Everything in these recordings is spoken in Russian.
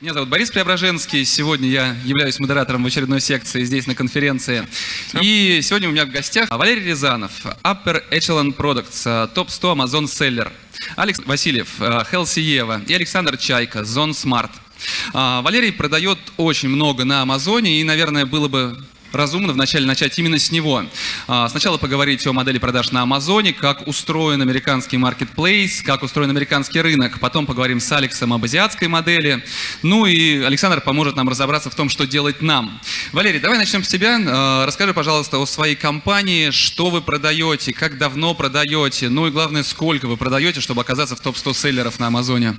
Меня зовут Борис Преображенский, сегодня я являюсь модератором в очередной секции здесь на конференции. И сегодня у меня в гостях Валерий Рязанов, Upper Echelon Products, топ-100 Amazon Seller, Алекс Васильев, Healthy Eva и Александр Чайка, Zone Smart. Валерий продает очень много на Амазоне и, наверное, было бы разумно вначале начать именно с него. Сначала поговорить о модели продаж на Амазоне, как устроен американский маркетплейс, как устроен американский рынок. Потом поговорим с Алексом об азиатской модели. Ну и Александр поможет нам разобраться в том, что делать нам. Валерий, давай начнем с тебя. Расскажи, пожалуйста, о своей компании, что вы продаете, как давно продаете, ну и главное, сколько вы продаете, чтобы оказаться в топ-100 селлеров на Амазоне.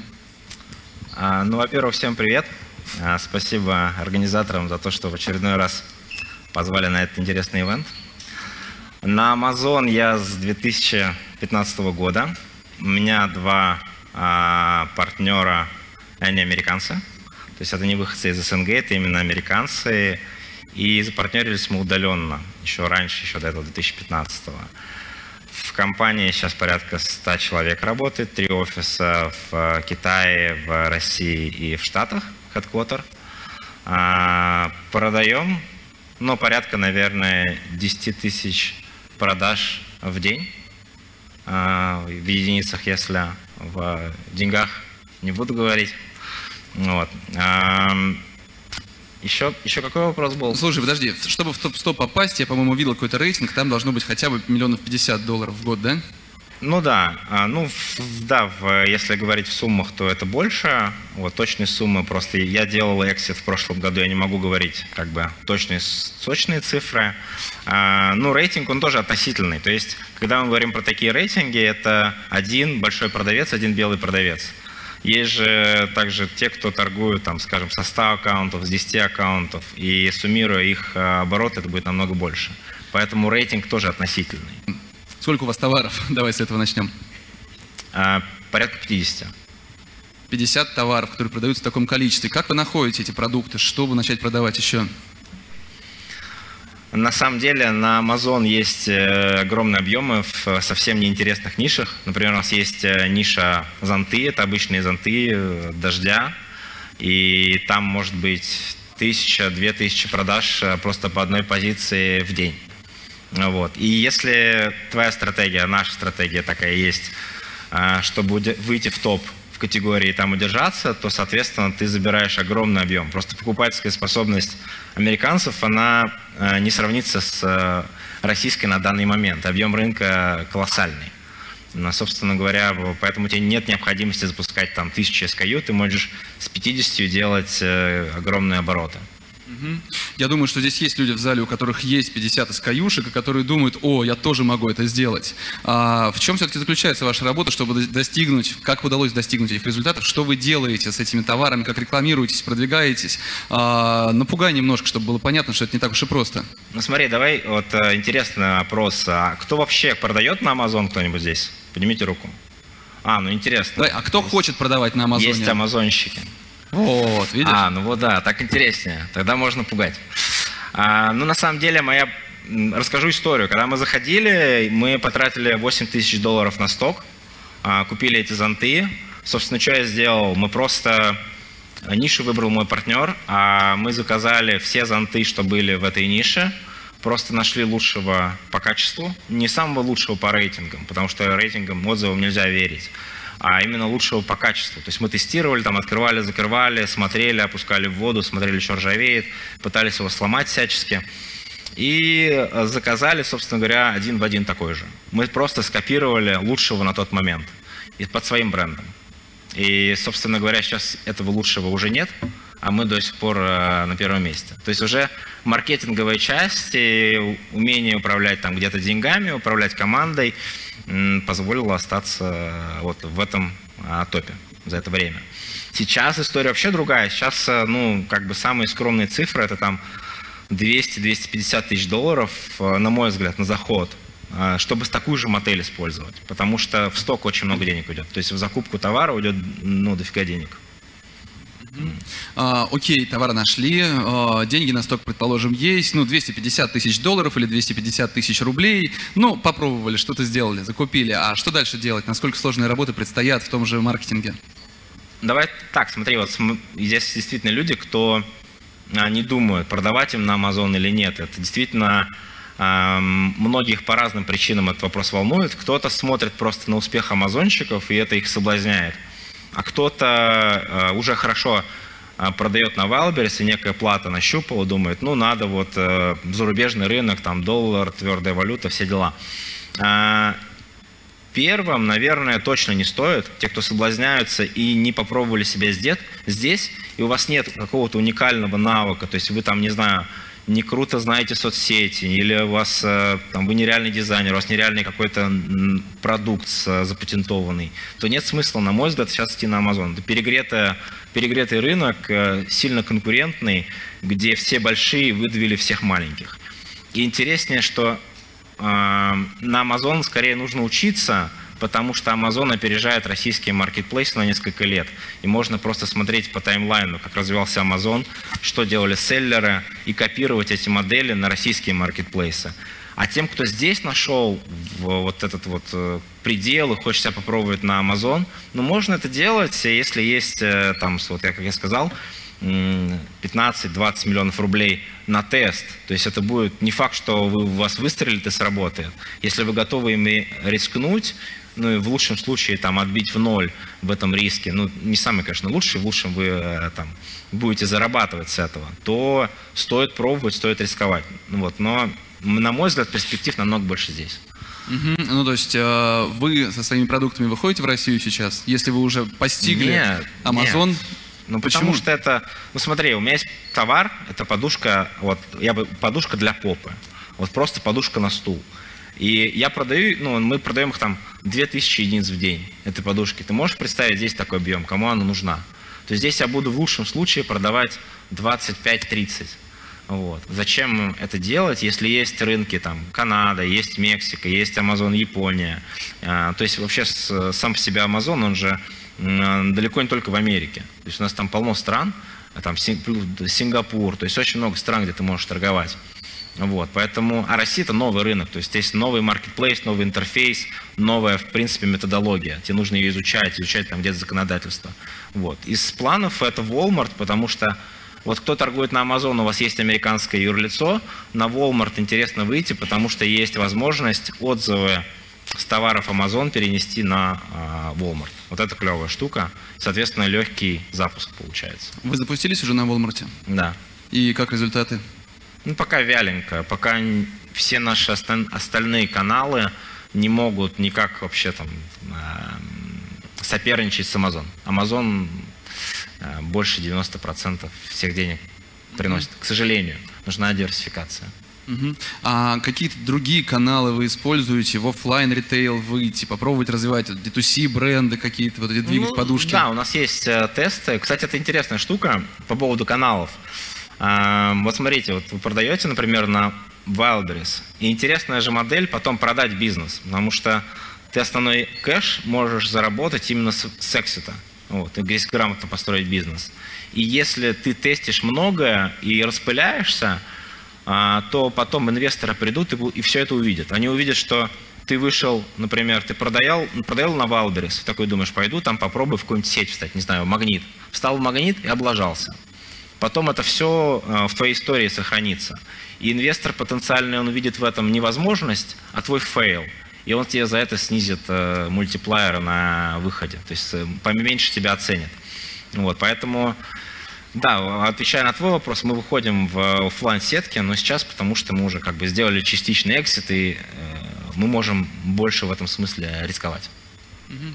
Во-первых, всем привет. Спасибо организаторам за то, что в очередной раз позвали на этот интересный ивент. На Amazon я с 2015 года. У меня два партнера, они американцы. То есть это не выходцы из СНГ, это именно американцы. И запартнерились мы удаленно, еще раньше, еще до этого 2015. В компании сейчас порядка 100 человек работает, 3 офиса в Китае, в России и в Штатах, headquarter. Продаем порядка, наверное, 10 тысяч продаж в день, в единицах, если в деньгах не буду говорить. Еще какой вопрос был? Слушай, подожди, чтобы в топ-100 попасть, я, по-моему, видел какой-то рейтинг, там должно быть хотя бы $50 миллионов в год, да? Если говорить в суммах, то это больше. Точные суммы просто. Я делал эксит в прошлом году, я не могу говорить точные цифры. Рейтинг, он тоже относительный. То есть, когда мы говорим про такие рейтинги, это один большой продавец, один белый продавец. Есть же также те, кто торгуют, со 100 аккаунтов, с 10 аккаунтов, и суммируя их оборот, это будет намного больше. Поэтому рейтинг тоже относительный. Сколько у вас товаров? Давай с этого начнем. Порядка 50. 50 товаров, которые продаются в таком количестве. Как вы находите эти продукты, чтобы начать продавать еще? На самом деле на Amazon есть огромные объемы в совсем неинтересных нишах. Например, у нас есть ниша зонты, это обычные зонты дождя. И там может быть 1000-2000 продаж просто по одной позиции в день. И если твоя стратегия, наша стратегия такая есть, чтобы выйти в топ в категории и там удержаться, то, соответственно, ты забираешь огромный объем. Просто покупательская способность американцев, она не сравнится с российской на данный момент. Объем рынка колоссальный. Собственно говоря, поэтому тебе нет необходимости запускать 1000 SKU, ты можешь с 50 делать огромные обороты. Я думаю, что здесь есть люди в зале, у которых есть 50 SKU-шек, и которые думают, я тоже могу это сделать. А в чем все-таки заключается ваша работа, чтобы достигнуть, как удалось достигнуть этих результатов, что вы делаете с этими товарами, как рекламируетесь, продвигаетесь? Напугай немножко, чтобы было понятно, что это не так уж и просто. Смотри, давай, интересный опрос. А кто вообще продает на Amazon кто-нибудь здесь? Поднимите руку. Интересно. Давай, а кто хочет продавать на Amazon? Есть амазонщики. Видишь? Так интереснее. Тогда можно пугать. На самом деле, расскажу историю. Когда мы заходили, мы потратили $8000 на сток, купили эти зонты. Собственно, что я сделал? Мы просто нишу выбрал мой партнер, а мы заказали все зонты, что были в этой нише. Просто нашли лучшего по качеству, не самого лучшего по рейтингам, потому что рейтингам, отзывам нельзя верить, а именно лучшего по качеству. То есть мы тестировали, открывали, закрывали, смотрели, опускали в воду, смотрели, что ржавеет, пытались его сломать всячески. И заказали, собственно говоря, один в один такой же. Мы просто скопировали лучшего на тот момент и под своим брендом. И, собственно говоря, сейчас этого лучшего уже нет, а мы до сих пор на первом месте. То есть уже маркетинговая часть и умение управлять где-то деньгами, управлять командой позволило остаться в этом топе за это время. Сейчас история вообще другая. Сейчас самые скромные цифры это 200–250 тысяч долларов, на мой взгляд, на заход, чтобы такую же модель использовать. Потому что в сток очень много денег уйдет. То есть в закупку товара уйдет, ну, дофига денег. Окей, товар нашли, деньги на сток, предположим, есть, ну, 250 тысяч долларов или 250 тысяч рублей, ну, попробовали, что-то сделали, закупили, а что дальше делать, насколько сложные работы предстоят в том же маркетинге? Давай так, смотри, вот здесь действительно люди, кто не думают, продавать им на Amazon или нет, это действительно многих по разным причинам этот вопрос волнует, кто-то смотрит просто на успех амазонщиков, и это их соблазняет. А кто-то уже хорошо продает на Wildberries, и некая плата нащупала, думает, ну надо вот зарубежный рынок, там доллар, твердая валюта, все дела. Первым, наверное, точно не стоит. Те, кто соблазняются и не попробовали себя здесь, и у вас нет какого-то уникального навыка, то есть вы там, не знаю, не круто знаете соцсети, или у вас там, вы нереальный дизайнер, у вас нереальный какой-то продукт запатентованный, то нет смысла, на мой взгляд, сейчас идти на Amazon. Это перегретый рынок, сильно конкурентный, где все большие выдавили всех маленьких. И интереснее, что на Amazon скорее нужно учиться, потому что Amazon опережает российские маркетплейсы на несколько лет. И можно просто смотреть по таймлайну, как развивался Amazon, что делали селлеры, и копировать эти модели на российские маркетплейсы. А тем, кто здесь нашел вот этот вот предел и хочет себя попробовать на Amazon, ну, можно это делать, если есть, там, вот, как я сказал, 15–20 миллионов рублей на тест. То есть это будет не факт, что у вас выстрелит и сработает. Если вы готовы ими рискнуть, ну и в лучшем случае там отбить в ноль в этом риске, ну не самый, конечно, лучший, в лучшем вы там будете зарабатывать с этого, то стоит пробовать, стоит рисковать. Вот. Но, на мой взгляд, перспектив намного больше здесь. Ну, то есть вы со своими продуктами выходите в Россию сейчас, если вы уже постигли Amazon? Ну, потому что это, ну смотри, у меня есть товар, это подушка, вот, подушка для попы, вот просто подушка на стул. И я продаю, ну, мы продаем их там 2000 единиц в день, этой подушки. Ты можешь представить здесь такой объем, кому она нужна? То есть здесь я буду в лучшем случае продавать 25–30. Вот. Зачем это делать, если есть рынки, там, Канада, есть Мексика, есть Amazon Япония. То есть вообще сам по себе Amazon, он же далеко не только в Америке. То есть у нас там полно стран, там Сингапур, то есть очень много стран, где ты можешь торговать. Вот, поэтому, а Россия – это новый рынок, то есть здесь новый маркетплейс, новый интерфейс, новая, в принципе, методология. Тебе нужно ее изучать там где-то законодательство. Вот. Из планов это Walmart, потому что вот кто торгует на Amazon, у вас есть американское юрлицо, на Walmart интересно выйти, потому что есть возможность отзывы с товаров Amazon перенести на Walmart. Вот это клевая штука, соответственно, легкий запуск получается. Вы запустились уже на Walmart? Да. И как результаты? Ну, пока вяленько, пока все наши остальные каналы не могут никак вообще там соперничать с Amazon. Amazon больше 90% всех денег приносит. К сожалению, нужна диверсификация. А какие-то другие каналы вы используете, в офлайн ритейл выйти, попробовать развивать D2C бренды какие-то, вот эти двигать подушки? Да, у нас есть тесты. Кстати, это интересная штука по поводу каналов. Вот смотрите, вот вы продаете, например, на Wildberries, и интересная же модель потом продать бизнес, потому что ты основной кэш можешь заработать именно с эксита, вот, и здесь грамотно построить бизнес. И если ты тестишь многое и распыляешься, то потом инвесторы придут и все это увидят. Они увидят, что ты вышел, например, ты продавал на Wildberries, такой думаешь, пойду там попробую в какую-нибудь сеть встать, не знаю, в Магнит. Встал в Магнит и облажался. Потом это все в твоей истории сохранится. И инвестор потенциальный, он видит в этом невозможность, а твой фейл. И он тебе за это снизит мультиплайер на выходе. То есть поменьше тебя оценит. Вот, поэтому, да, отвечая на твой вопрос, мы выходим в офлайн-сетки, но сейчас, потому что мы уже как бы сделали частичный эксит, и мы можем больше в этом смысле рисковать.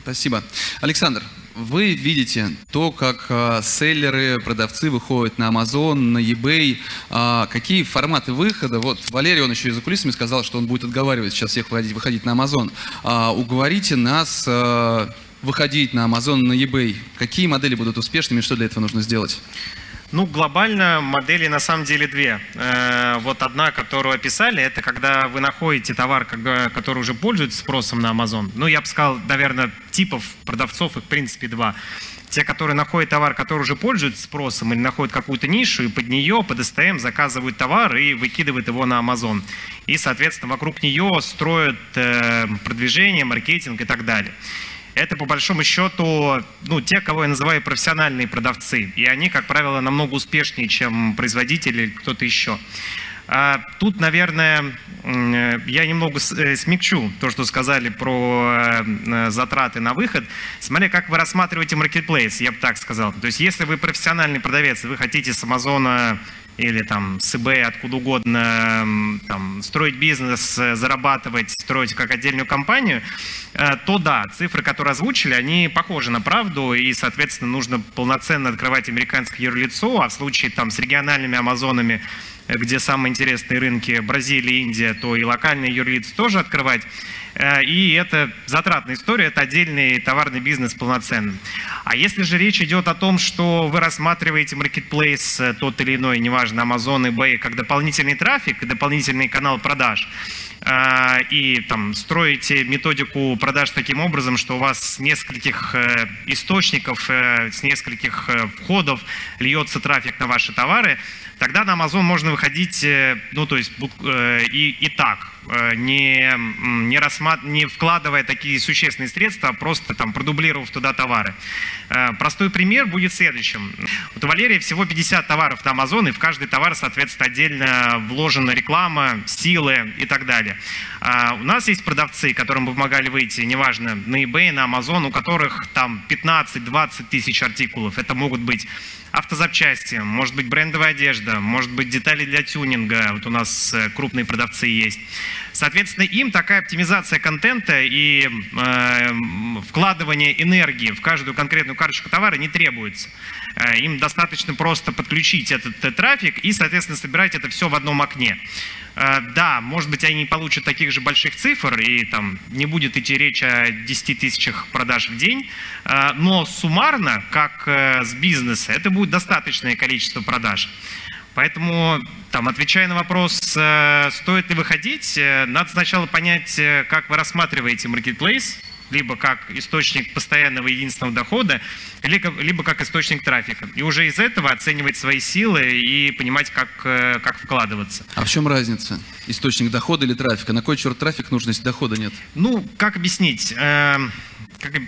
Спасибо. Александр, вы видите то, как селлеры, продавцы выходят на Amazon, на eBay, какие форматы выхода? Вот Валерий, он еще и за кулисами сказал, что он будет отговаривать сейчас всех выходить на Amazon. Уговорите нас выходить на Amazon, на eBay. Какие модели будут успешными, что для этого нужно сделать? Ну, глобально модели на самом деле две. Вот одна, которую описали, это когда вы находите товар, который уже пользуется спросом на Amazon. Ну, я бы сказал, наверное, типов продавцов, их в принципе два. Те, которые находят товар, который уже пользуется спросом, или находят какую-то нишу, и под нее, под СТМ заказывают товар и выкидывают его на Amazon. И, соответственно, вокруг нее строят продвижение, маркетинг и так далее. Это, по большому счету, ну, те, кого я называю профессиональные продавцы. И они, как правило, намного успешнее, чем производители или кто-то еще. Тут, наверное, я немного смягчу то, что сказали про затраты на выход. Смотря, как вы рассматриваете маркетплейс, я бы так сказал. То есть, если вы профессиональный продавец, вы хотите с Амазона или там, с eBay, откуда угодно, там, строить бизнес, зарабатывать, строить как отдельную компанию, то да, цифры, которые озвучили, они похожи на правду, и, соответственно, нужно полноценно открывать американское юрлицо, а в случае там, с региональными Амазонами, где самые интересные рынки Бразилия, Индия, то и локальные юрлицы тоже открывать. И это затратная история, это отдельный товарный бизнес полноценный. А если же речь идет о том, что вы рассматриваете маркетплейс тот или иной, неважно, Amazon, eBay, как дополнительный трафик и дополнительный канал продаж, и там строите методику продаж таким образом, что у вас с нескольких источников, с нескольких входов льется трафик на ваши товары, тогда на Amazon можно выходить, ну то есть и так, не вкладывая такие существенные средства, а просто там продублировав туда товары. Простой пример будет следующим. Вот у Валерия всего 50 товаров на Amazon, и в каждый товар, соответственно, отдельно вложена реклама, силы и так далее. У нас есть продавцы, которым мы помогали выйти, неважно, на eBay, на Amazon, у которых там 15-20 тысяч артикулов. Это могут быть автозапчасти, может быть брендовая одежда, может быть детали для тюнинга, вот у нас крупные продавцы есть. Соответственно, им такая оптимизация контента и вкладывание энергии в каждую конкретную карточку товара не требуется. Им достаточно просто подключить этот трафик и, соответственно, собирать это все в одном окне. Да, может быть, они не получат таких же больших цифр, и там не будет идти речь о 10 тысячах продаж в день, но суммарно, как с бизнеса, это будет достаточное количество продаж. Поэтому, там, отвечая на вопрос, стоит ли выходить, надо сначала понять, как вы рассматриваете маркетплейс, либо как источник постоянного единственного дохода, либо как источник трафика. И уже из этого оценивать свои силы и понимать, как вкладываться. А в чем разница? Источник дохода или трафика? На кой черт трафик нужен, если дохода нет? Ну, как объяснить?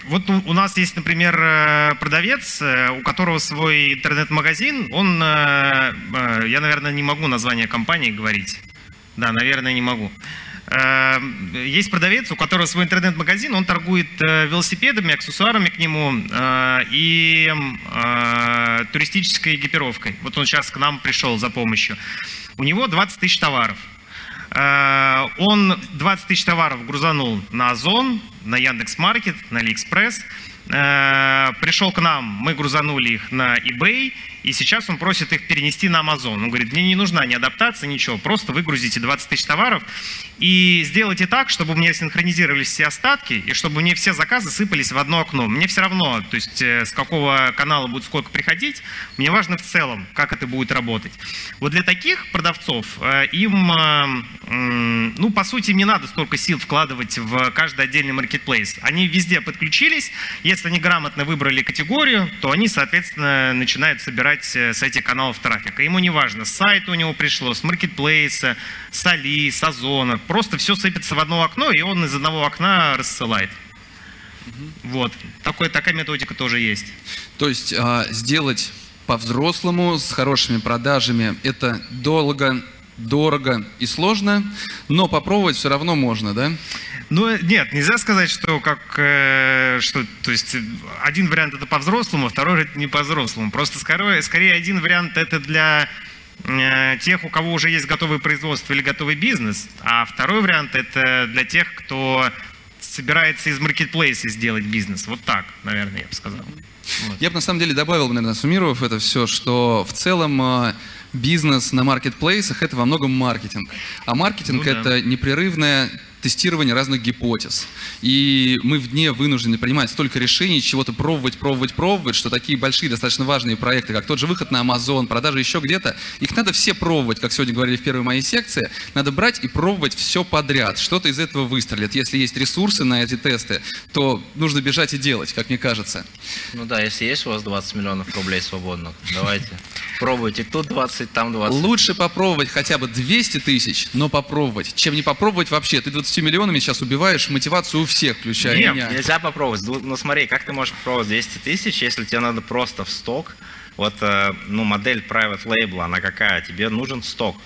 Вот у нас есть, например, продавец, у которого свой интернет-магазин. Он, я, наверное, не могу название компании говорить. Да, наверное, не могу. Есть продавец, у которого свой интернет-магазин, он торгует велосипедами, аксессуарами к нему и туристической экипировкой. Вот он сейчас к нам пришел за помощью. У него 20 тысяч товаров. Он 20 тысяч товаров грузанул на Ozon, на Яндекс.Маркет, на Алиэкспресс. Пришел к нам, мы грузанули их на eBay, и сейчас он просит их перенести на Amazon. Он говорит, мне не нужна ни адаптация, ничего, просто выгрузите 20 тысяч товаров и сделайте так, чтобы у меня синхронизировались все остатки, и чтобы мне все заказы сыпались в одно окно. Мне все равно, то есть с какого канала будет сколько приходить, мне важно в целом, как это будет работать. Вот для таких продавцов им, ну по сути, им не надо столько сил вкладывать в каждый отдельный маркетплейс. Они везде подключились, если они грамотно выбрали категорию, то они, соответственно, начинают собирать с этих каналов трафика. Ему не важно, с сайта у него пришло, с маркетплейса, с Али, с Озона. Просто все сыпется в одно окно, и он из одного окна рассылает. Вот. Такая методика тоже есть. То есть сделать по-взрослому, с хорошими продажами, это долго, дорого и сложно, но попробовать все равно можно, да? Ну, нет, нельзя сказать, что то есть один вариант это по-взрослому, второй это не по-взрослому. Просто скорее один вариант это для тех, у кого уже есть готовое производство или готовый бизнес, а второй вариант это для тех, кто собирается из маркетплейса сделать бизнес. Вот так, наверное, я бы сказал. Вот. Я бы на самом деле добавил, наверное, суммировав это все, что в целом бизнес на маркетплейсах – это во многом маркетинг. А маркетинг – это непрерывная тестирование разных гипотез. И мы вне вынуждены принимать столько решений, чего-то пробовать, что такие большие, достаточно важные проекты, как тот же выход на Amazon, продажи еще где-то, их надо все пробовать, как сегодня говорили в первой моей секции, надо брать и пробовать все подряд, что-то из этого выстрелит. Если есть ресурсы на эти тесты, то нужно бежать и делать, как мне кажется. Ну да, если есть у вас 20 миллионов рублей свободных, давайте, пробуйте, тут 20, там 20. Лучше попробовать хотя бы 200 тысяч, но попробовать, чем не попробовать вообще. Ты 20 миллионами сейчас убиваешь мотивацию у всех, включая меня. Нельзя попробовать. Ну смотри, как ты можешь попробовать 200 тысяч, если тебе надо просто в сток. Вот ну, модель private label, она какая? Тебе нужен сток.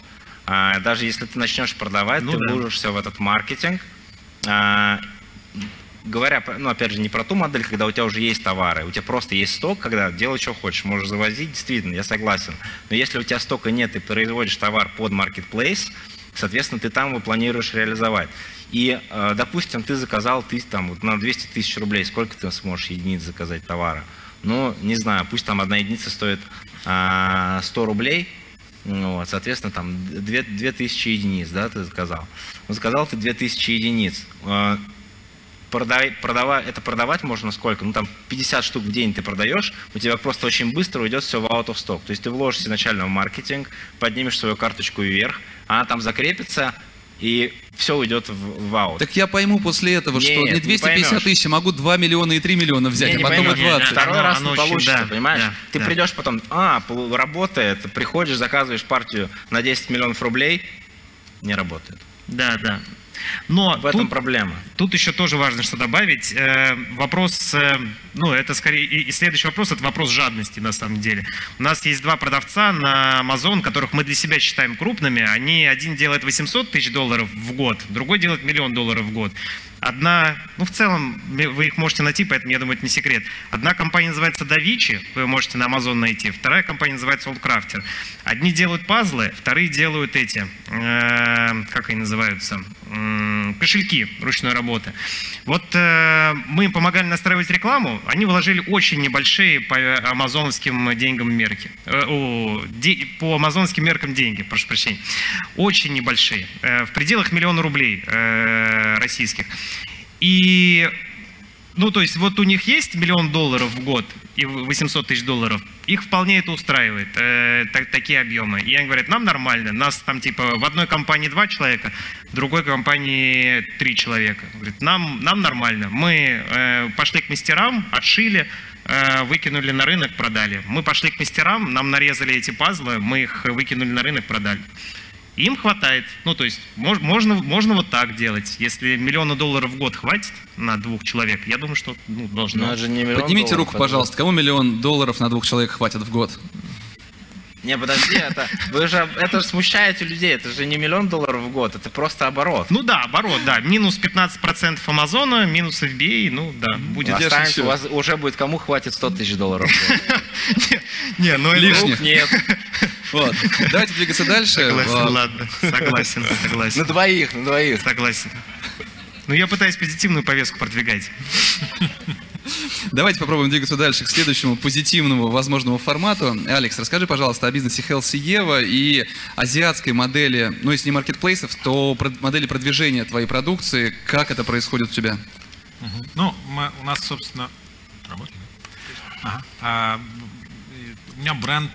Даже если ты начнешь продавать, ну, ты вложишься в этот маркетинг. Говоря, ну опять же, не про ту модель, когда у тебя уже есть товары, у тебя просто есть сток, когда делай, что хочешь, можешь завозить, действительно, я согласен. Но если у тебя стока нет, ты производишь товар под marketplace, соответственно, ты там его планируешь реализовать. И, допустим, ты заказал там, вот, на 200 тысяч рублей, сколько ты сможешь единиц заказать товара? Ну, не знаю, пусть там одна единица стоит 100 рублей, вот, соответственно, там 2000 единиц, да, ты заказал. Ну, заказал ты 2000 единиц. Это продавать можно сколько? Ну, там 50 штук в день ты продаешь, у тебя просто очень быстро уйдет все в out of stock. То есть ты вложишь изначально в маркетинг, поднимешь свою карточку вверх, она там закрепится, и все уйдет в out. Так я пойму после этого, что не 250 тысяч, могу 2 миллиона и 3 миллиона взять, а потом и 20. Второй раз не получится, понимаешь? Ты придешь потом, работает, приходишь, заказываешь партию на 10 миллионов рублей, не работает. Да, да. Но в этом проблема. Тут еще тоже важно что добавить. Вопрос, ну это скорее, и следующий вопрос, это вопрос жадности на самом деле. У нас есть два продавца на Amazon, которых мы для себя считаем крупными. Они, один делает 800 тысяч долларов в год, другой делает $1 миллион в год. Одна, ну в целом вы их можете найти, поэтому я думаю, это не секрет. Одна компания называется DaVici, вы можете на Amazon найти. Вторая компания называется Old Crafter. Одни делают пазлы, вторые делают эти, как они называются, кошельки ручной работы. Вот мы им помогали настраивать рекламу, они вложили очень небольшие по амазоновским деньгам мерки, по амазонским меркам деньги, прошу прощения, очень небольшие, в пределах $1 миллион рублей российских. И, ну, то есть, вот у них есть $1 миллион в год и 800 тысяч долларов, их вполне это устраивает, такие объемы. И они говорят, нам нормально, нас там типа в одной компании 2 человека, в другой компании 3 человека. Говорит, нам нормально, мы пошли к мастерам, отшили, выкинули на рынок, продали. Мы пошли к мастерам, нам нарезали эти пазлы, мы их выкинули на рынок, продали. Им хватает, ну то есть можно вот так делать, если $1 миллион в год хватит на 2 человек, я думаю, что ну, должно. Поднимите руку, пожалуйста, кому $1 миллион на 2 человек хватит в год? Не, подожди, это же смущаете людей, это же не $1 миллион в год, это просто оборот. Ну да, оборот, да, минус 15% Амазона, минус FBA, ну да, будет. У вас уже будет кому хватит $100 тысяч в год. Не, ну лишних нет. Вот. Давайте двигаться дальше. Согласен, ладно. Согласен. На двоих. Согласен. Ну, я пытаюсь позитивную повестку продвигать. Давайте попробуем двигаться дальше к следующему позитивному возможному формату. Алекс, расскажи, пожалуйста, о бизнесе Healthy Eva и азиатской модели, ну, если не маркетплейсов, то модели продвижения твоей продукции. Как это происходит у тебя? Ну, у нас, собственно... У меня бренд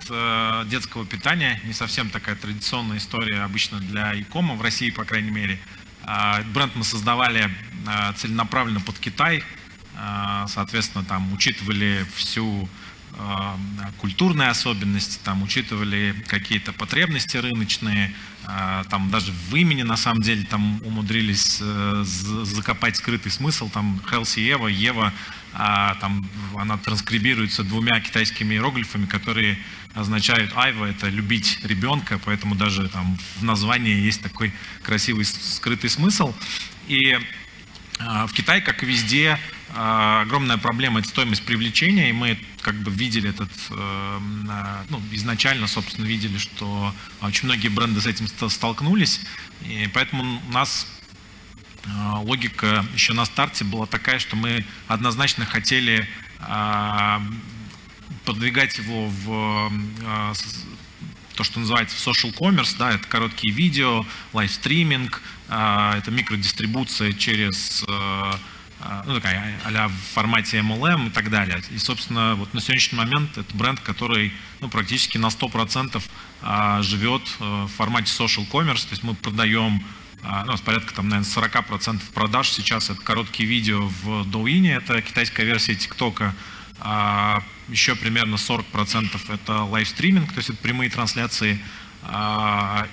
детского питания, не совсем такая традиционная история обычно для e-кома, в России, по крайней мере. Бренд мы создавали целенаправленно под Китай, соответственно, там учитывали всю культурные особенности, там учитывали какие-то потребности рыночные, там даже в имени, на самом деле, там умудрились закопать скрытый смысл, там Healthy Eva, Ева, там она транскрибируется 2 китайскими иероглифами, которые означают Айва, это любить ребенка, поэтому даже там в названии есть такой красивый скрытый смысл. И в Китае, как и везде, огромная проблема – это стоимость привлечения, и мы как бы видели этот, ну, изначально, собственно, видели, что очень многие бренды с этим столкнулись, и поэтому у нас логика еще на старте была такая, что мы однозначно хотели продвигать его в то, что называется social commerce, да, это короткие видео, лайвстриминг, это микродистрибуция через, ну, такая а-ля в формате MLM и так далее. И, собственно, вот на сегодняшний момент это бренд, который, ну, практически на 100% живет в формате social commerce, то есть мы продаем, ну, порядка там, наверное, 40% продаж сейчас это короткие видео в Douyin, это китайская версия ТикТока. Еще примерно 40% это лайвстриминг, то есть это прямые трансляции.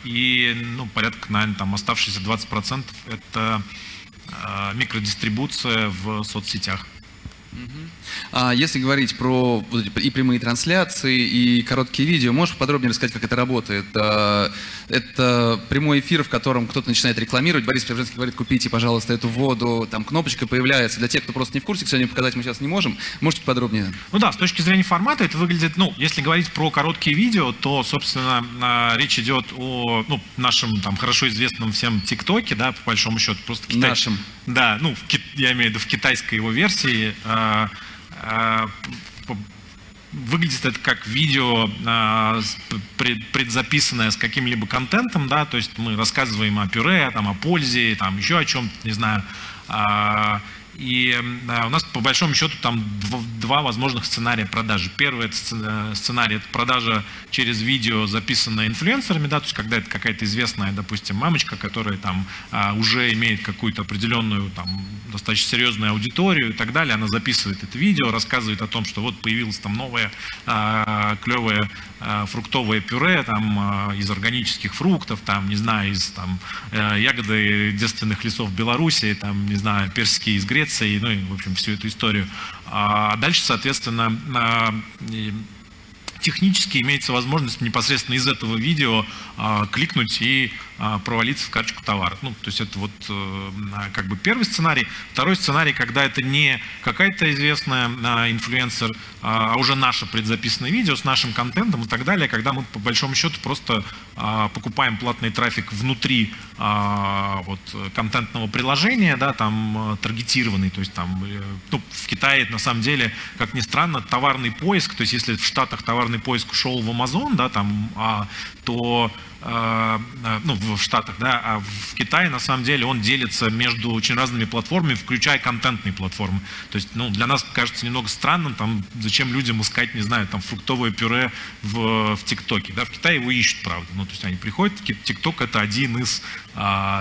И, ну, порядка, наверное, там оставшиеся 20% это микродистрибуция в соцсетях. Если говорить про и прямые трансляции, и короткие видео, можешь подробнее рассказать, как это работает? Это прямой эфир, в котором кто-то начинает рекламировать. Борис Преображенский говорит: купите, пожалуйста, эту воду. Там кнопочка появляется. Для тех, кто просто не в курсе, к сожалению, показать мы сейчас не можем. Можете подробнее? Ну да, с точки зрения формата это выглядит, ну, если говорить про короткие видео, то, собственно, речь идет о, ну, нашем там хорошо известном всем ТикТоке, да, по большому счету. Просто китай... Нашим. Да, ну, я имею в виду в китайской его версии. Выглядит это как видео, предзаписанное с каким-либо контентом, да, то есть мы рассказываем о пюре, там, о пользе, там, еще о чем-то, не знаю. И у нас по большому счету там два возможных сценария продажи. Первый сценарий — это продажа через видео, записанное инфлюенсерами, да, то есть когда это какая-то известная, допустим, мамочка, которая там уже имеет какую-то определенную там достаточно серьезную аудиторию и так далее, она записывает это видео, рассказывает о том, что вот появилось там новое клевое фруктовое пюре там из органических фруктов, там, не знаю, из там ягоды девственных лесов Беларуси, там, не знаю, персики из Греции, и, ну, и, в общем, всю эту историю. А дальше, соответственно, технически имеется возможность непосредственно из этого видео кликнуть и провалиться в карточку товара. Ну, то есть это вот как бы первый сценарий. Второй сценарий, когда это не какая-то известная инфлюенсер, а уже наше предзаписанное видео с нашим контентом и так далее, когда мы по большому счету просто покупаем платный трафик внутри вот контентного приложения, да, там таргетированный, то есть там, ну, в Китае на самом деле, как ни странно, товарный поиск, то есть если в Штатах товарный поиск ушел в Amazon, да, там, то ну, в Штатах, да, а в Китае на самом деле он делится между очень разными платформами, включая контентные платформы. То есть, ну, для нас кажется немного странным, там, зачем людям искать, не знаю, там, фруктовое пюре в ТикТоке. Да, в Китае его ищут, правда. Ну, то есть они приходят, ТикТок — это один из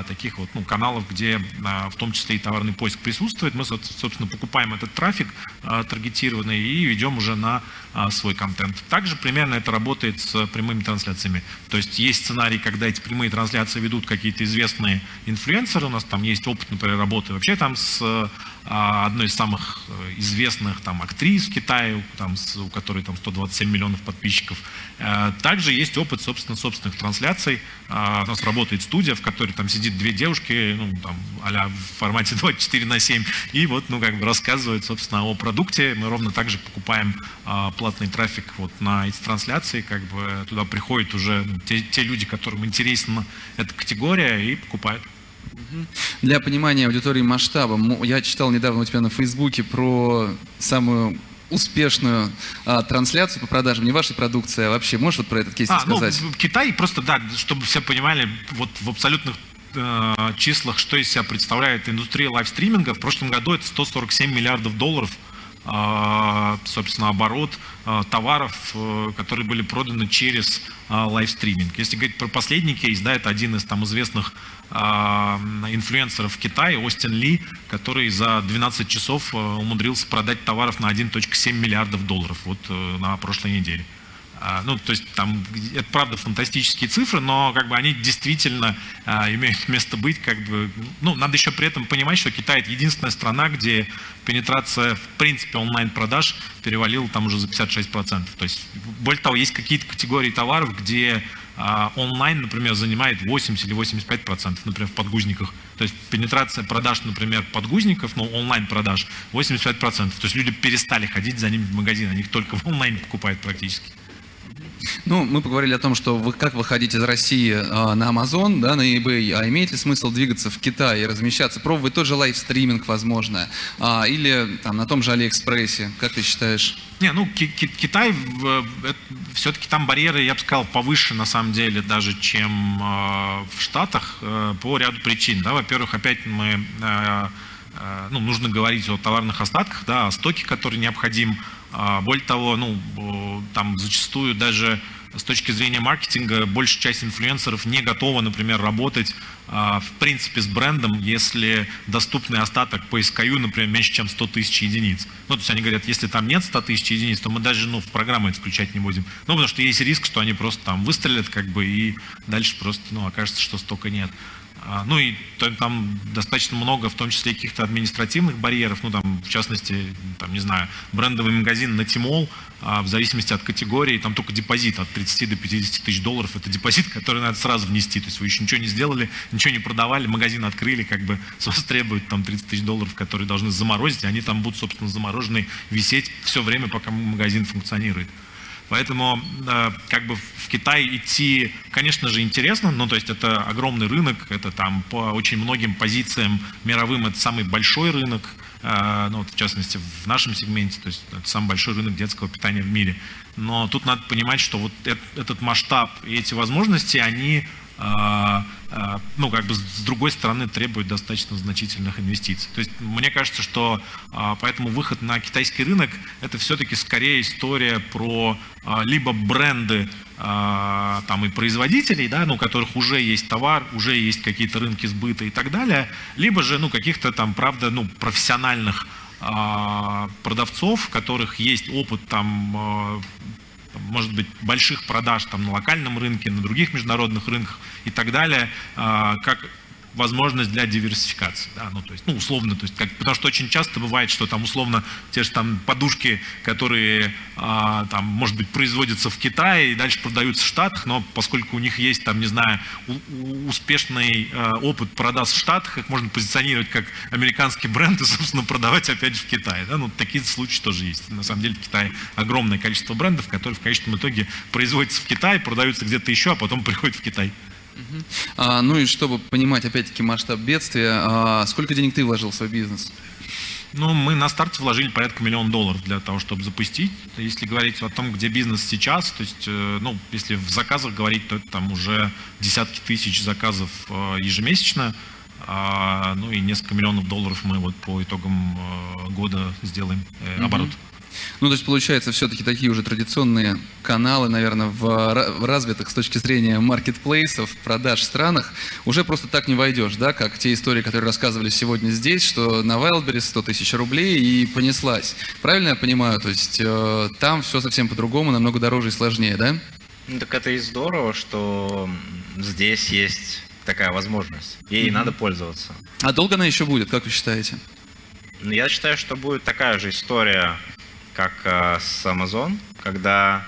таких вот, ну, каналов, где в том числе и товарный поиск присутствует. Мы, собственно, покупаем этот трафик таргетированный и ведем уже на свой контент. Также примерно это работает с прямыми трансляциями. То есть есть сценарий, когда эти прямые трансляции ведут какие-то известные инфлюенсеры. У нас там есть опыт, например, работы вообще там с одной из самых известных там актрис в Китае, там, у которой там 127 миллионов подписчиков. Также есть опыт, собственно, собственных трансляций. У нас работает студия, в которой там сидит две девушки, ну, там, а-ля в формате 24/7, и вот, ну, как бы рассказывают, собственно, о продукте. Мы ровно также покупаем платный трафик вот на эти трансляции, как бы туда приходят уже те люди, которым интересна эта категория, и покупают. Для понимания аудитории масштаба, я читал недавно у тебя на Фейсбуке про самую успешную трансляцию по продажам не вашей продукции, а вообще. Можешь вот про этот кейс рассказать? Ну, Китай просто, да, чтобы все понимали, вот в абсолютных числах, что из себя представляет индустрия лайвстриминга. В прошлом году это $147 миллиардов, собственно, оборот товаров, которые были проданы через лайвстриминг. Если говорить про последний кейс, да, это один из там известных инфлюенсеров в Китае, Остин Ли, который за 12 часов умудрился продать товаров на $1.7 миллиарда вот на прошлой неделе. Ну, то есть там, это правда фантастические цифры, но как бы они действительно имеют место быть, как бы, ну, надо еще при этом понимать, что Китай — это единственная страна, где пенетрация, в принципе, онлайн-продаж перевалила там уже за 56%. То есть, более того, есть какие-то категории товаров, где онлайн, например, занимает 80 или 85%, например, в подгузниках. То есть пенетрация продаж, например, подгузников, ну, онлайн-продаж 85%. То есть люди перестали ходить за ними в магазин, они их только в онлайне покупают практически. Ну, мы поговорили о том, что как выходить из России на Amazon, да, на eBay, а имеет ли смысл двигаться в Китай и размещаться, пробовать тот же лайвстриминг, возможно, или там, на том же Алиэкспрессе, как ты считаешь? Не, ну, Китай, все-таки там барьеры, я бы сказал, повыше, на самом деле, даже чем в Штатах, по ряду причин, да, во-первых, опять мы, ну, нужно говорить о товарных остатках, да, о стоке, который необходим. Более того, ну, там зачастую даже с точки зрения маркетинга большая часть инфлюенсеров не готова, например, работать в принципе с брендом, если доступный остаток по SKU, например, меньше, чем 100 тысяч единиц. Ну, то есть они говорят, если там нет 100 тысяч единиц, то мы даже, ну, в программу это включать не будем. Ну, потому что есть риск, что они просто там выстрелят, как бы, и дальше просто, ну, окажется, что столько нет. Ну и там достаточно много, в том числе каких-то административных барьеров, ну там, в частности, там, не знаю, брендовый магазин на Tmall, в зависимости от категории, там только депозит от 30 до 50 тысяч долларов, это депозит, который надо сразу внести, то есть вы еще ничего не сделали, ничего не продавали, магазин открыли, как бы с вас требуют там 30 тысяч долларов, которые должны заморозить, и они там будут, собственно, заморожены, висеть все время, пока магазин функционирует. Поэтому как бы в Китай идти, конечно же, интересно, ну то есть это огромный рынок, это там по очень многим позициям мировым это самый большой рынок, ну вот в частности в нашем сегменте, то есть это самый большой рынок детского питания в мире. Но тут надо понимать, что вот этот масштаб и эти возможности, они, ну, как бы с другой стороны требует достаточно значительных инвестиций. То есть мне кажется, что поэтому выход на китайский рынок это все-таки скорее история про либо бренды там и производителей, да, ну, у которых уже есть товар, уже есть какие-то рынки сбыта и так далее, либо же, ну, каких-то там, правда, ну, профессиональных продавцов, у которых есть опыт там, может быть, больших продаж там, на локальном рынке, на других международных рынках и так далее, как возможность для диверсификации. Да? Ну, то есть, ну, условно, то есть, как, потому что очень часто бывает, что там условно те же там подушки, которые там, может быть, производятся в Китае и дальше продаются в Штатах, но поскольку у них есть там, не знаю, успешный опыт продаж в Штатах, их можно позиционировать как американский бренд и, собственно, продавать опять же в Китае. Да? Ну, такие случаи тоже есть. На самом деле в Китае огромное количество брендов, которые в конечном итоге производятся в Китае, продаются где-то еще, а потом приходят в Китай. Ну и чтобы понимать, опять-таки, масштаб бедствия, сколько денег ты вложил в свой бизнес? Ну, мы на старте вложили порядка $1 миллион для того, чтобы запустить. Если говорить о том, где бизнес сейчас, то есть, ну, если в заказах говорить, то это там уже десятки тысяч заказов ежемесячно. Ну и несколько $1 миллион мы вот по итогам года сделаем оборот. Ну, то есть, получается, все-таки такие уже традиционные каналы, наверное, в развитых с точки зрения маркетплейсов, продаж странах, уже просто так не войдешь, да, как те истории, которые рассказывали сегодня здесь, что на Wildberries 100 тысяч рублей и понеслась. Правильно я понимаю? То есть, там все совсем по-другому, намного дороже и сложнее, да? Ну, так это и здорово, что здесь есть такая возможность, ей надо пользоваться. А долго она еще будет, как вы считаете? Ну, я считаю, что будет такая же история, как с Amazon, когда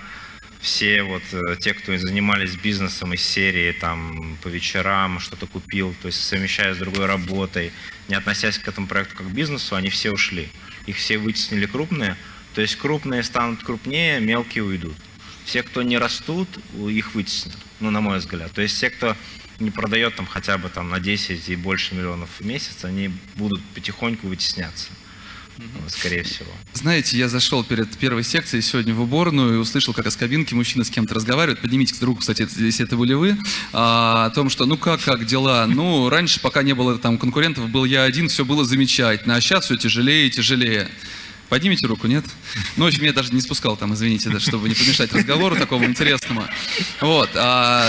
все вот те, кто занимались бизнесом из серии там по вечерам что-то купил, то есть совмещая с другой работой, не относясь к этому проекту как к бизнесу, они все ушли. Их все вытеснили крупные, то есть крупные станут крупнее, мелкие уйдут. Все, кто не растут, их вытеснят, ну, на мой взгляд. То есть все, кто не продает там хотя бы там на 10 и больше миллионов в месяц, они будут потихоньку вытесняться. Скорее всего. Знаете, я зашел перед первой секцией сегодня в уборную и услышал, как из кабинки мужчина с кем-то разговаривает. Поднимите руку, кстати, если это были вы, о том, что ну как дела? Ну, раньше, пока не было там конкурентов, был я один, все было замечательно, а сейчас все тяжелее и тяжелее. Поднимите руку, нет? Ну, в общем, я даже не спускал там, извините, да, чтобы не помешать разговору такому интересному. Вот.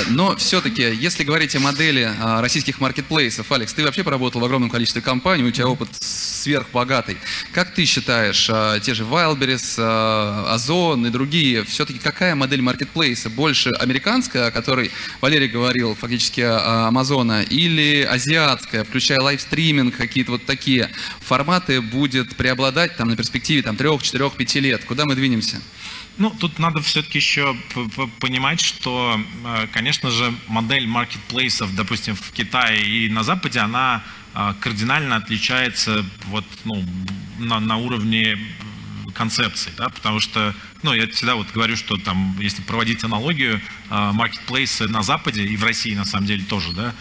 Но все-таки, если говорить о модели российских маркетплейсов, Алекс, ты вообще поработал в огромном количестве компаний, у тебя опыт сверхбогатый. Как ты считаешь, те же Wildberries, Ozon и другие, все-таки какая модель маркетплейса? Больше американская, о которой Валерий говорил, фактически Амазона, или азиатская, включая лайвстриминг, какие-то вот такие форматы будет преобладать там на перспективе там 3-4-5 лет. Куда мы двинемся? Ну, тут надо все-таки еще понимать, что, конечно же, модель маркетплейсов, допустим, в Китае и на Западе, она кардинально отличается вот, ну, на уровне концепций, да, потому что, ну, я всегда вот говорю, что там, если проводить аналогию, маркетплейсы на Западе и в России на самом деле тоже, да,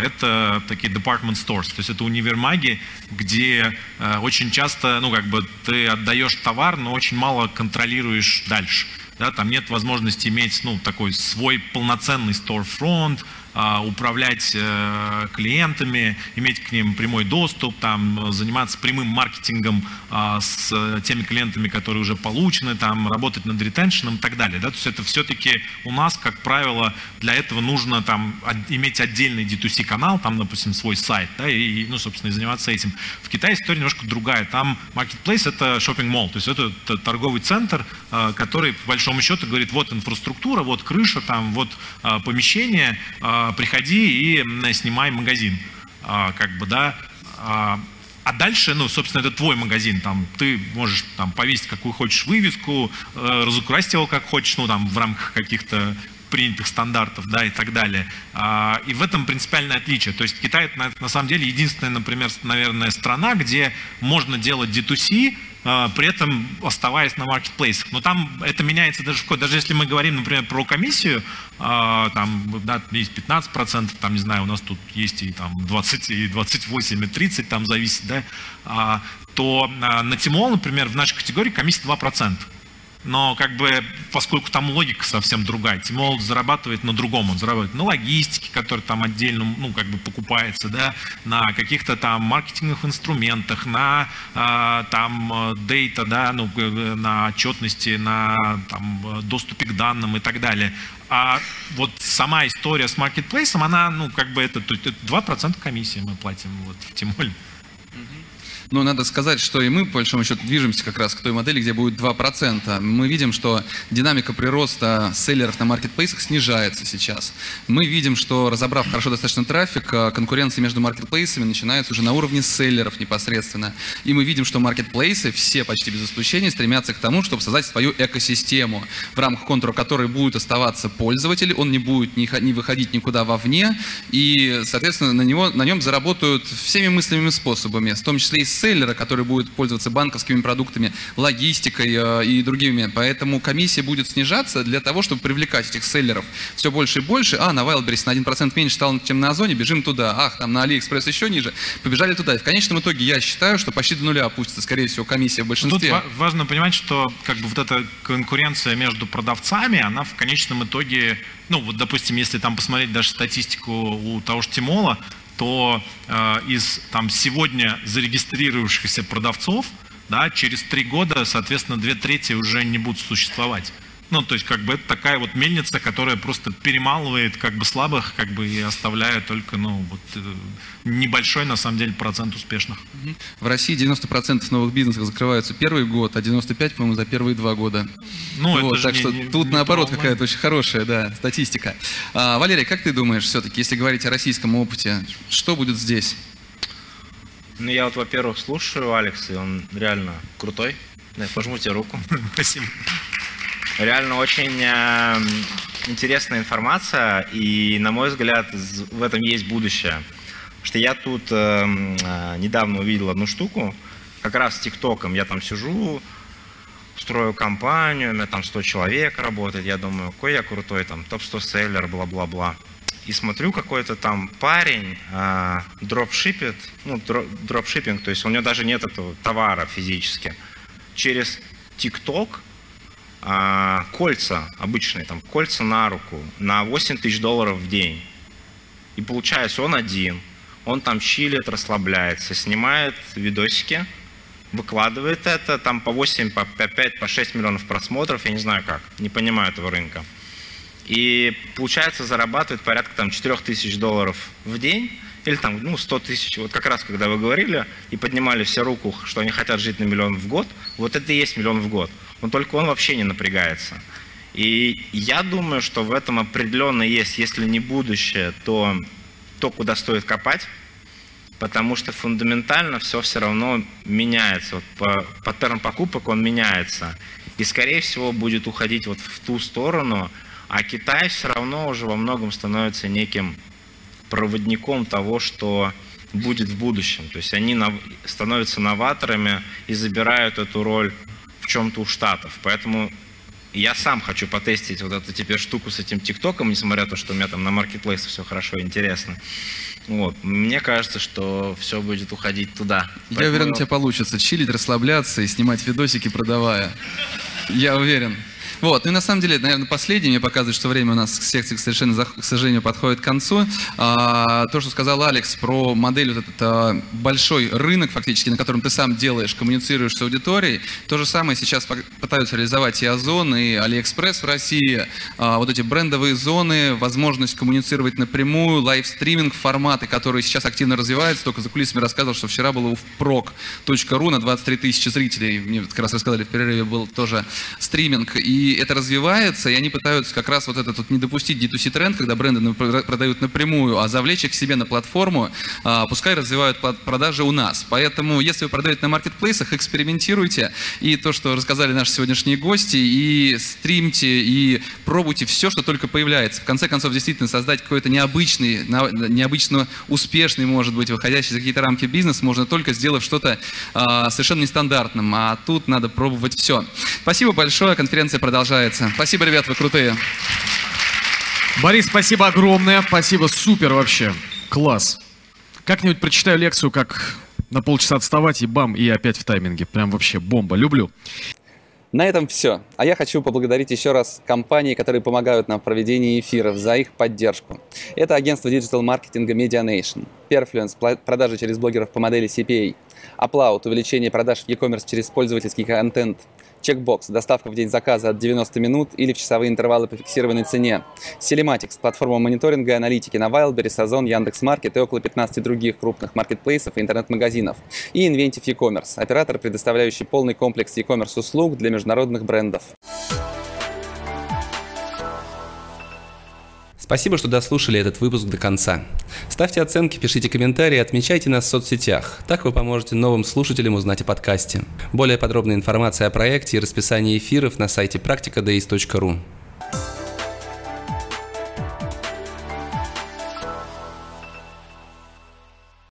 это такие department stores, то есть это универмаги, где очень часто, ну, как бы ты отдаешь товар, но очень мало контролируешь дальше, да, там нет возможности иметь, ну, такой свой полноценный storefront, управлять клиентами, иметь к ним прямой доступ, там, заниматься прямым маркетингом с теми клиентами, которые уже получены, там, работать над ретеншеном и так далее. Да? То есть это все-таки у нас, как правило, для этого нужно там, иметь отдельный D2C канал, там, допустим, свой сайт, да, и, ну, собственно, и заниматься этим. В Китае история немножко другая. Там marketplace — это shopping mall, то есть это торговый центр, который, по большому счету, говорит, вот инфраструктура, вот крыша, там, вот помещение, приходи и снимай магазин, как бы, да, а дальше, ну, собственно, это твой магазин, там, ты можешь там повесить какую хочешь вывеску, разукрасить его как хочешь, ну, там, в рамках каких-то принятых стандартов, да, и так далее. И в этом принципиальное отличие. То есть Китай — это, на самом деле, единственная, например, наверное, страна, где можно делать D2C, при этом оставаясь на маркетплейсах. Но там это меняется даже в коде. Даже если мы говорим, например, про комиссию, там, да, есть 15%, там, не знаю, у нас тут есть и там 20, и 28, и 30, там зависит, да, то на Tmall, например, в нашей категории комиссия 2%. Но, как бы, поскольку там логика совсем другая, Tmall зарабатывает на другом, он зарабатывает на логистике, которая там отдельно, ну, как бы, покупается, да, на каких-то там маркетинговых инструментах, на там дейта, да, ну, на отчетности, на там доступе к данным и так далее. А вот сама история с маркетплейсом, она, ну, как бы, это 2% комиссии мы платим вот в Tmall. Но надо сказать, что и мы, по большому счету, движемся как раз к той модели, где будет 2%. Мы видим, что динамика прироста селлеров на маркетплейсах снижается сейчас. Мы видим, что, разобрав хорошо достаточно трафик, конкуренция между маркетплейсами начинается уже на уровне селлеров непосредственно. И мы видим, что маркетплейсы, все почти без исключения, стремятся к тому, чтобы создать свою экосистему, в рамках которой будет оставаться пользователь, он не будет не выходить никуда вовне, и, соответственно, на нем заработают всеми мыслимыми способами, в том числе и селлера, который будет пользоваться банковскими продуктами, логистикой и другими. Поэтому комиссия будет снижаться для того, чтобы привлекать этих селлеров все больше и больше. А, на Wildberries на 1% меньше стало, чем на Озоне, бежим туда. Ах, там на Алиэкспресс еще ниже, побежали туда. И в конечном итоге я считаю, что почти до нуля опустится, скорее всего, комиссия в большинстве. Тут важно понимать, что, как бы, вот эта конкуренция между продавцами, она в конечном итоге, ну вот, допустим, если там посмотреть даже статистику у того же Тимола, то из там сегодня зарегистрировавшихся продавцов, да, через 3 года, соответственно, 2/3 уже не будут существовать. Ну, то есть, как бы, это такая вот мельница, которая просто перемалывает, как бы, слабых, как бы, и оставляя только, ну, вот, небольшой, на самом деле, процент успешных. В России 90% новых бизнесов закрываются первый год, а 95%, по-моему, за первые 2 года. Ну, вот, это так что тут, наоборот, какая-то очень хорошая, да, статистика. Валерий, как ты думаешь, все-таки, если говорить о российском опыте, что будет здесь? Ну, я вот, во-первых, слушаю Алекса, и он реально крутой. Да, пожму тебе руку. Спасибо. Реально очень интересная информация, и, на мой взгляд, в этом есть будущее. Потому что я тут недавно увидел одну штуку, как раз с ТикТоком. Я там сижу, строю компанию, у меня там 100 человек работает, я думаю, какой я крутой, там, топ-100 селлер, бла-бла-бла. И смотрю, какой-то там парень дропшипит, ну, дропшиппинг, то есть у него даже нет этого товара физически, через ТикТок. Кольца, обычные там кольца на руку, на $8000 в день. И получается, он один, он там чилит, расслабляется, снимает видосики, выкладывает это, там по 8, по 5, по 6 миллионов просмотров, я не знаю как, не понимаю этого рынка. И получается, зарабатывает порядка там $4000 в день, или там, ну, 100 тысяч, вот как раз, когда вы говорили и поднимали все руку, что они хотят жить на миллион в год, вот это и есть миллион в год. Но только он вообще не напрягается. И я думаю, что в этом определенно есть, если не будущее, то то, куда стоит копать, потому что фундаментально все равно меняется. Вот паттерн покупок, он меняется. И, скорее всего, будет уходить вот в ту сторону, а Китай все равно уже во многом становится неким проводником того, что будет в будущем. То есть они становятся новаторами и забирают эту роль в чем-то у Штатов. Поэтому я сам хочу потестить вот эту теперь штуку с этим ТикТоком, несмотря на то, что у меня там на маркетплейсах все хорошо и интересно. Вот. Мне кажется, что все будет уходить туда. Я уверен, у тебя получится чилить, расслабляться и снимать видосики, продавая. Я уверен. Вот. Ну и на самом деле, наверное, последнее, мне показывает, что время у нас к секции совершенно, к сожалению, подходит к концу. То, что сказал Алекс про модель, вот этот большой рынок фактически, на котором ты сам делаешь, коммуницируешь с аудиторией, то же самое сейчас пытаются реализовать и Ozon, и Алиэкспресс в России. Вот эти брендовые зоны, возможность коммуницировать напрямую, лайвстриминг, форматы, которые сейчас активно развиваются. Только за кулисами рассказывал, что вчера было у впрок.ру на 23 000 зрителей. Мне как раз рассказали, в перерыве был тоже стриминг. И это развивается, и они пытаются как раз вот этот вот не допустить D2C тренд, когда бренды продают напрямую, а завлечь их себе на платформу, пускай развивают продажи у нас. Поэтому, если вы продаете на маркетплейсах, экспериментируйте. И то, что рассказали наши сегодняшние гости, и стримьте, и пробуйте все, что только появляется. В конце концов, действительно, создать какой-то необычный, необычно успешный, может быть, выходящий за какие-то рамки бизнес, можно только сделав что-то совершенно нестандартным. А тут надо пробовать все. Спасибо большое. Конференция продолжается. Спасибо, ребят, вы крутые. Борис, спасибо огромное. Спасибо, супер вообще. Класс. Как-нибудь прочитаю лекцию, как на полчаса отставать, и бам, и опять в тайминге. Прям вообще бомба. Люблю. На этом все. А я хочу поблагодарить еще раз компании, которые помогают нам в проведении эфиров, за их поддержку. Это агентство диджитал-маркетинга MediaNation, Perfluence, продажи через блогеров по модели CPA, Aplaut, увеличение продаж в e-commerce через пользовательский контент, Чекбокс, доставка в день заказа от 90 минут или в часовые интервалы по фиксированной цене, Селематикс, платформа мониторинга и аналитики на Wildberries, Ozon, Яндекс.Маркет и около 15 других крупных маркетплейсов и интернет-магазинов, и Inventive e-commerce, оператор, предоставляющий полный комплекс e-commerce услуг для международных брендов. Спасибо, что дослушали этот выпуск до конца. Ставьте оценки, пишите комментарии, отмечайте нас в соцсетях. Так вы поможете новым слушателям узнать о подкасте. Более подробная информация о проекте и расписании эфиров на сайте practica.days.ru.